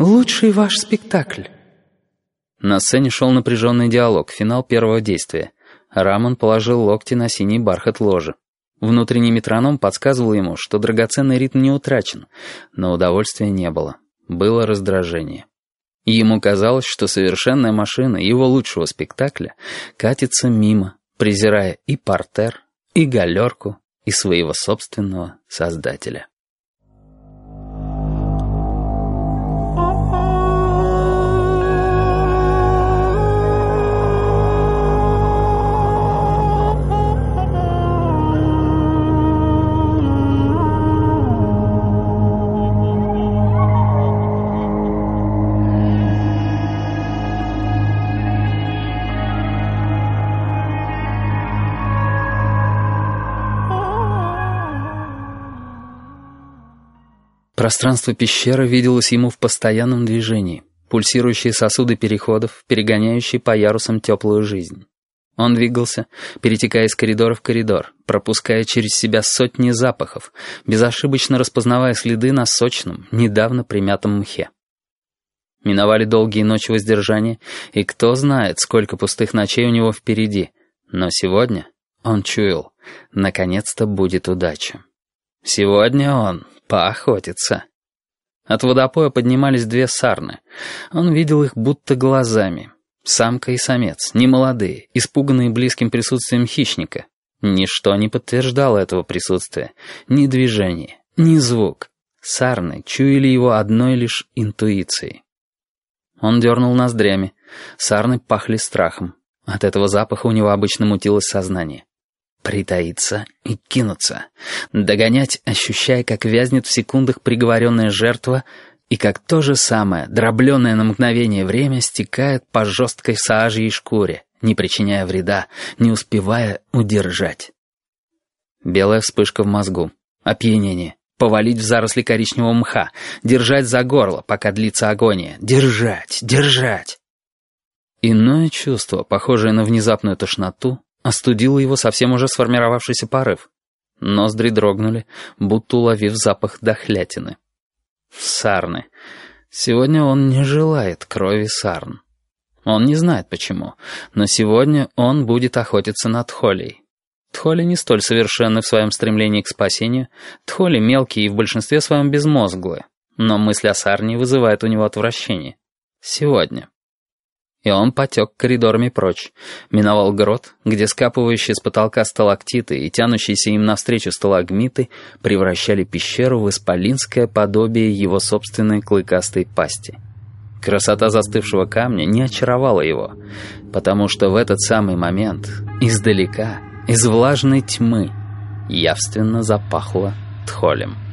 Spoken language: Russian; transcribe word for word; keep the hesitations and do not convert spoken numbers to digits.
«Лучший ваш спектакль». На сцене шел напряженный диалог, финал первого действия. Рамон положил локти на синий бархат ложа. Внутренний метроном подсказывал ему, что драгоценный ритм не утрачен, но удовольствия не было. Было раздражение. И ему казалось, что совершенная машина его лучшего спектакля катится мимо, презирая и партер, и галерку, и своего собственного создателя. Пространство пещеры виделось ему в постоянном движении, пульсирующие сосуды переходов, перегоняющие по ярусам теплую жизнь. Он двигался, перетекая из коридора в коридор, пропуская через себя сотни запахов, безошибочно распознавая следы на сочном, недавно примятом мхе. Миновали долгие ночи воздержания, и кто знает, сколько пустых ночей у него впереди, но сегодня он чуял, наконец-то будет удача. Сегодня он поохотится. От водопоя поднимались две сарны. Он видел их будто глазами. Самка и самец, немолодые, испуганные близким присутствием хищника. Ничто не подтверждало этого присутствия. Ни движение, ни звук. Сарны чуяли его одной лишь интуицией. Он дернул ноздрями. Сарны пахли страхом. От этого запаха у него обычно мутилось сознание. Притаиться и кинуться, догонять, ощущая, как вязнет в секундах приговоренная жертва, и как то же самое, дробленное на мгновение время, стекает по жесткой саажьей шкуре, не причиняя вреда, не успевая удержать. Белая вспышка в мозгу, опьянение, повалить в заросли коричневого мха, держать за горло, пока длится агония, держать, держать. Иное чувство, похожее на внезапную тошноту, остудил его совсем уже сформировавшийся порыв. Ноздри дрогнули, будто уловив запах дохлятины. Сарны. Сегодня он не желает крови сарн. Он не знает почему, но сегодня он будет охотиться на тхолей. Тхоли не столь совершенны в своем стремлении к спасению, тхоли мелкие и в большинстве своем безмозглые, но мысль о сарне вызывает у него отвращение. Сегодня. И он потек коридорами прочь, миновал грот, где скапывающие с потолка сталактиты и тянущиеся им навстречу сталагмиты превращали пещеру в исполинское подобие его собственной клыкастой пасти. Красота застывшего камня не очаровала его, потому что в этот самый момент издалека, из влажной тьмы, явственно запахло тхолем.